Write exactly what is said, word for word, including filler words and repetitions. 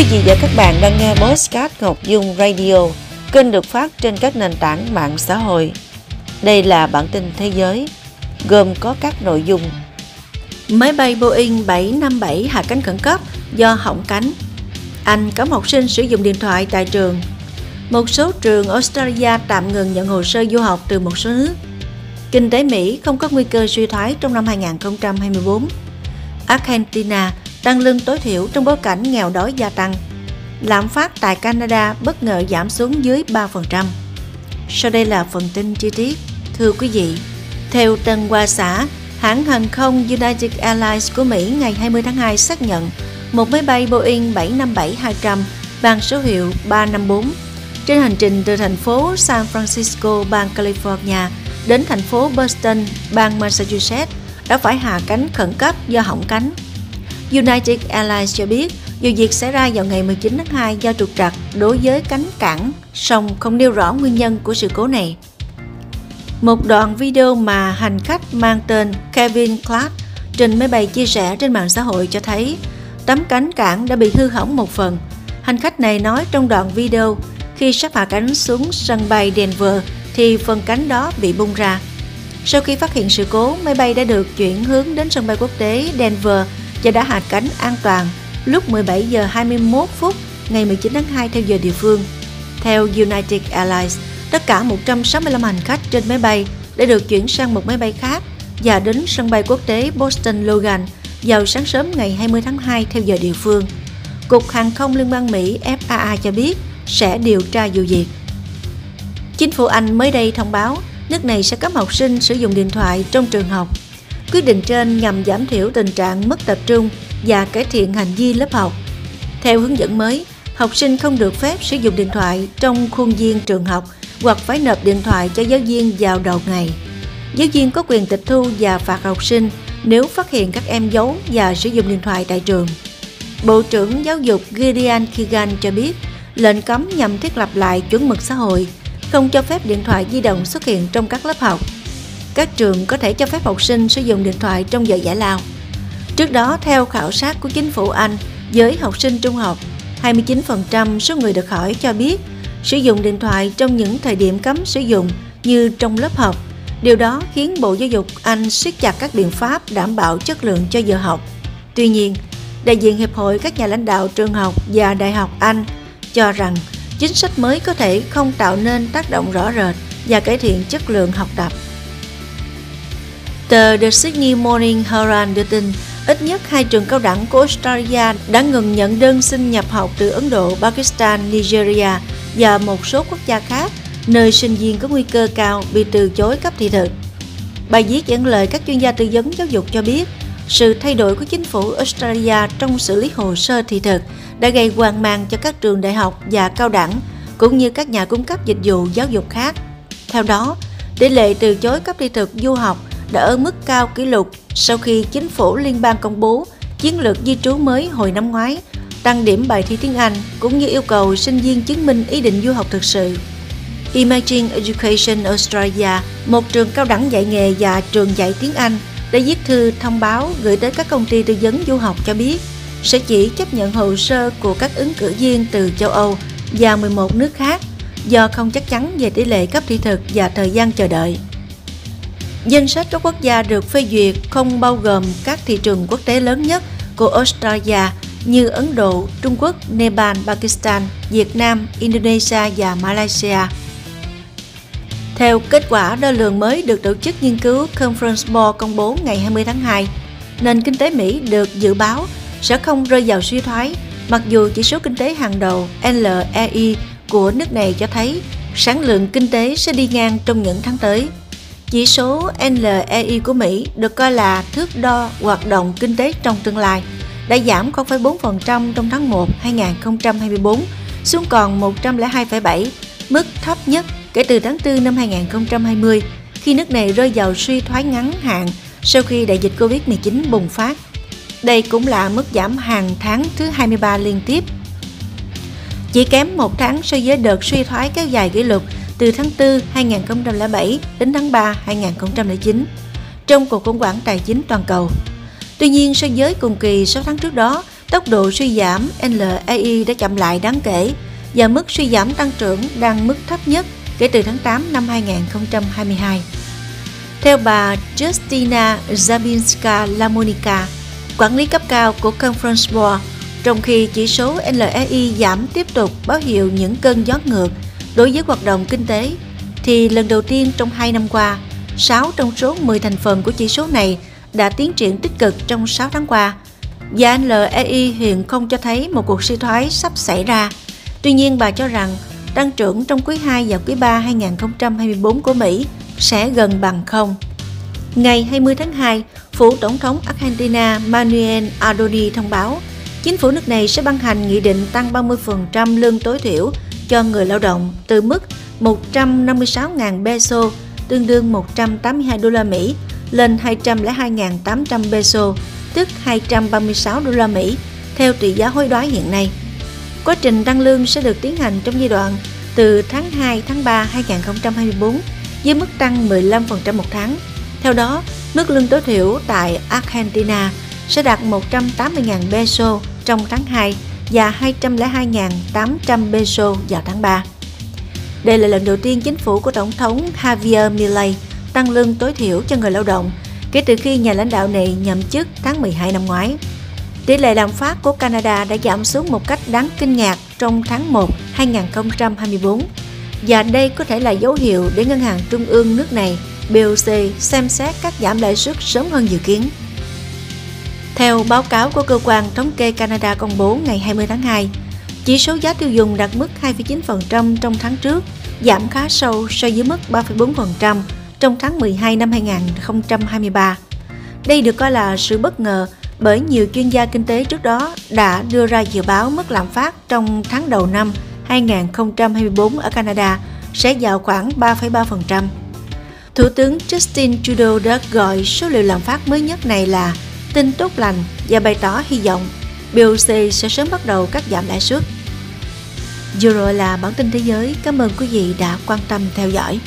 Quý vị và các bạn đang nghe Bosscat Ngọc Dung Radio, kênh được phát trên các nền tảng mạng xã hội. Đây là bản tin thế giới, gồm có các nội dung: Máy bay Boeing bảy năm bảy hạ cánh khẩn cấp do hỏng cánh. Anh cấm học sinh sử dụng điện thoại tại trường. Một số trường Australia tạm ngừng nhận hồ sơ du học từ một số nước. Kinh tế Mỹ không có nguy cơ suy thoái trong năm hai không hai tư. Argentina tăng lương tối thiểu trong bối cảnh nghèo đói gia tăng. Lạm phát tại Canada bất ngờ giảm xuống dưới ba phần trăm. Sau đây là phần tin chi tiết. Thưa quý vị, theo Tân Hoa Xã, hãng hàng không United Airlines của Mỹ ngày hai mươi tháng hai xác nhận một máy bay Boeing bảy năm bảy hai trăm mang số hiệu ba năm bốn trên hành trình từ thành phố San Francisco, bang California đến thành phố Boston, bang Massachusetts đã phải hạ cánh khẩn cấp do hỏng cánh. United Airlines cho biết vụ việc xảy ra vào ngày mười chín tháng hai do trục trặc đối với cánh cảng, song không nêu rõ nguyên nhân của sự cố này. Một đoạn video mà hành khách mang tên Kevin Clark trên máy bay chia sẻ trên mạng xã hội cho thấy tấm cánh cảng đã bị hư hỏng một phần. Hành khách này nói trong đoạn video khi sắp hạ cánh xuống sân bay Denver thì phần cánh đó bị bung ra. Sau khi phát hiện sự cố, máy bay đã được chuyển hướng đến sân bay quốc tế Denver và đã hạ cánh an toàn lúc mười bảy giờ hai mươi mốt phút ngày mười chín tháng hai theo giờ địa phương. Theo United Airlines, tất cả một trăm sáu mươi lăm hành khách trên máy bay đã được chuyển sang một máy bay khác và đến sân bay quốc tế Boston Logan vào sáng sớm ngày hai mươi tháng hai theo giờ địa phương. Cục Hàng không Liên bang Mỹ F A A cho biết sẽ điều tra vụ việc. Chính phủ Anh mới đây thông báo nước này sẽ cấm học sinh sử dụng điện thoại trong trường học. Quyết định trên nhằm giảm thiểu tình trạng mất tập trung và cải thiện hành vi lớp học. Theo hướng dẫn mới, học sinh không được phép sử dụng điện thoại trong khuôn viên trường học hoặc phải nộp điện thoại cho giáo viên vào đầu ngày. Giáo viên có quyền tịch thu và phạt học sinh nếu phát hiện các em giấu và sử dụng điện thoại tại trường. Bộ trưởng Giáo dục Gillian Keegan cho biết lệnh cấm nhằm thiết lập lại chuẩn mực xã hội, không cho phép điện thoại di động xuất hiện trong các lớp học. Các trường có thể cho phép học sinh sử dụng điện thoại trong giờ giải lao. Trước đó, theo khảo sát của chính phủ Anh, với học sinh trung học, hai mươi chín phần trăm số người được hỏi cho biết sử dụng điện thoại trong những thời điểm cấm sử dụng như trong lớp học. Điều đó khiến Bộ Giáo dục Anh siết chặt các biện pháp đảm bảo chất lượng cho giờ học. Tuy nhiên, đại diện Hiệp hội các nhà lãnh đạo trường học và đại học Anh cho rằng chính sách mới có thể không tạo nên tác động rõ rệt và cải thiện chất lượng học tập. Tờ The Sydney Morning Herald đưa tin ít nhất hai trường cao đẳng của Australia đã ngừng nhận đơn xin nhập học từ Ấn Độ, Pakistan, Nigeria và một số quốc gia khác, nơi sinh viên có nguy cơ cao bị từ chối cấp thị thực. Bài viết dẫn lời các chuyên gia tư vấn giáo dục cho biết, sự thay đổi của chính phủ Australia trong xử lý hồ sơ thị thực đã gây hoang mang cho các trường đại học và cao đẳng, cũng như các nhà cung cấp dịch vụ giáo dục khác. Theo đó, tỷ lệ từ chối cấp thị thực du học đã ở mức cao kỷ lục sau khi chính phủ liên bang công bố chiến lược di trú mới hồi năm ngoái, tăng điểm bài thi tiếng Anh cũng như yêu cầu sinh viên chứng minh ý định du học thực sự. Imagine Education Australia, một trường cao đẳng dạy nghề và trường dạy tiếng Anh, đã viết thư thông báo gửi tới các công ty tư vấn du học cho biết sẽ chỉ chấp nhận hồ sơ của các ứng cử viên từ châu Âu và mười một nước khác do không chắc chắn về tỷ lệ cấp thị thực và thời gian chờ đợi. Danh sách các quốc gia được phê duyệt không bao gồm các thị trường quốc tế lớn nhất của Australia như Ấn Độ, Trung Quốc, Nepal, Pakistan, Việt Nam, Indonesia và Malaysia. Theo kết quả đo lường mới được tổ chức nghiên cứu Conference Board công bố ngày hai mươi tháng hai, nền kinh tế Mỹ được dự báo sẽ không rơi vào suy thoái, mặc dù chỉ số kinh tế hàng đầu L E I của nước này cho thấy sản lượng kinh tế sẽ đi ngang trong những tháng tới. Chỉ số N L E I của Mỹ được coi là thước đo hoạt động kinh tế trong tương lai, đã giảm không phẩy bốn phần trăm trong tháng một năm hai nghìn không trăm hai mươi tư xuống còn một trăm lẻ hai phẩy bảy, mức thấp nhất kể từ tháng tư năm hai nghìn không trăm hai mươi, khi nước này rơi vào suy thoái ngắn hạn sau khi đại dịch Covid mười chín bùng phát. Đây cũng là mức giảm hàng tháng thứ hai mươi ba liên tiếp. Chỉ kém một tháng so với đợt suy thoái kéo dài kỷ lục từ tháng tư năm hai nghìn không trăm lẻ bảy đến tháng ba năm hai nghìn không trăm lẻ chín trong cuộc khủng hoảng tài chính toàn cầu. Tuy nhiên, so với cùng kỳ sáu tháng trước đó, tốc độ suy giảm L E I đã chậm lại đáng kể và mức suy giảm tăng trưởng đang mức thấp nhất kể từ tháng tám năm hai không hai hai. Theo bà Justyna Zabinska-Lamonica, quản lý cấp cao của Conference Board, trong khi chỉ số L E I giảm tiếp tục báo hiệu những cơn gió ngược đối với hoạt động kinh tế, thì lần đầu tiên trong hai năm qua, sáu trong số mười thành phần của chỉ số này đã tiến triển tích cực trong sáu tháng qua, và L E I hiện không cho thấy một cuộc suy thoái sắp xảy ra. Tuy nhiên, bà cho rằng tăng trưởng trong quý hai và quý ba hai không hai tư của Mỹ sẽ gần bằng không. Ngày hai mươi tháng hai, Phủ Tổng thống Argentina Manuel Ardoni thông báo chính phủ nước này sẽ ban hành nghị định tăng ba mươi phần trăm lương tối thiểu cho người lao động từ mức một trăm năm mươi sáu nghìn peso, tương đương một trăm tám mươi hai đô la Mỹ, lên hai trăm lẻ hai nghìn tám trăm peso, tức hai trăm ba mươi sáu đô la Mỹ, theo tỷ giá hối đoái hiện nay. Quá trình tăng lương sẽ được tiến hành trong giai đoạn từ tháng hai tháng ba hai không hai tư với mức tăng mười lăm phần trăm một tháng. Theo đó, mức lương tối thiểu tại Argentina sẽ đạt một trăm tám mươi nghìn peso trong tháng hai và hai trăm lẻ hai nghìn tám trăm peso vào tháng ba. Đây là lần đầu tiên chính phủ của Tổng thống Javier Milei tăng lương tối thiểu cho người lao động kể từ khi nhà lãnh đạo này nhậm chức tháng mười hai năm ngoái. Tỷ lệ lạm phát của Canada đã giảm xuống một cách đáng kinh ngạc trong tháng một năm hai không hai tư, và đây có thể là dấu hiệu để Ngân hàng Trung ương nước này B O C xem xét cắt giảm lãi suất sớm hơn dự kiến. Theo báo cáo của Cơ quan Thống kê Canada công bố ngày hai mươi tháng hai, chỉ số giá tiêu dùng đạt mức hai phẩy chín phần trăm trong tháng trước, giảm khá sâu so với mức ba phẩy bốn phần trăm trong tháng mười hai năm hai không hai ba. Đây được coi là sự bất ngờ bởi nhiều chuyên gia kinh tế trước đó đã đưa ra dự báo mức lạm phát trong tháng đầu năm hai không hai tư ở Canada sẽ vào khoảng ba phẩy ba phần trăm. Thủ tướng Justin Trudeau đã gọi số liệu lạm phát mới nhất này là tin tốt lành và bày tỏ hy vọng B O C sẽ sớm bắt đầu cắt giảm lãi suất. Vừa rồi là bản tin thế giới. Cảm ơn quý vị đã quan tâm theo dõi.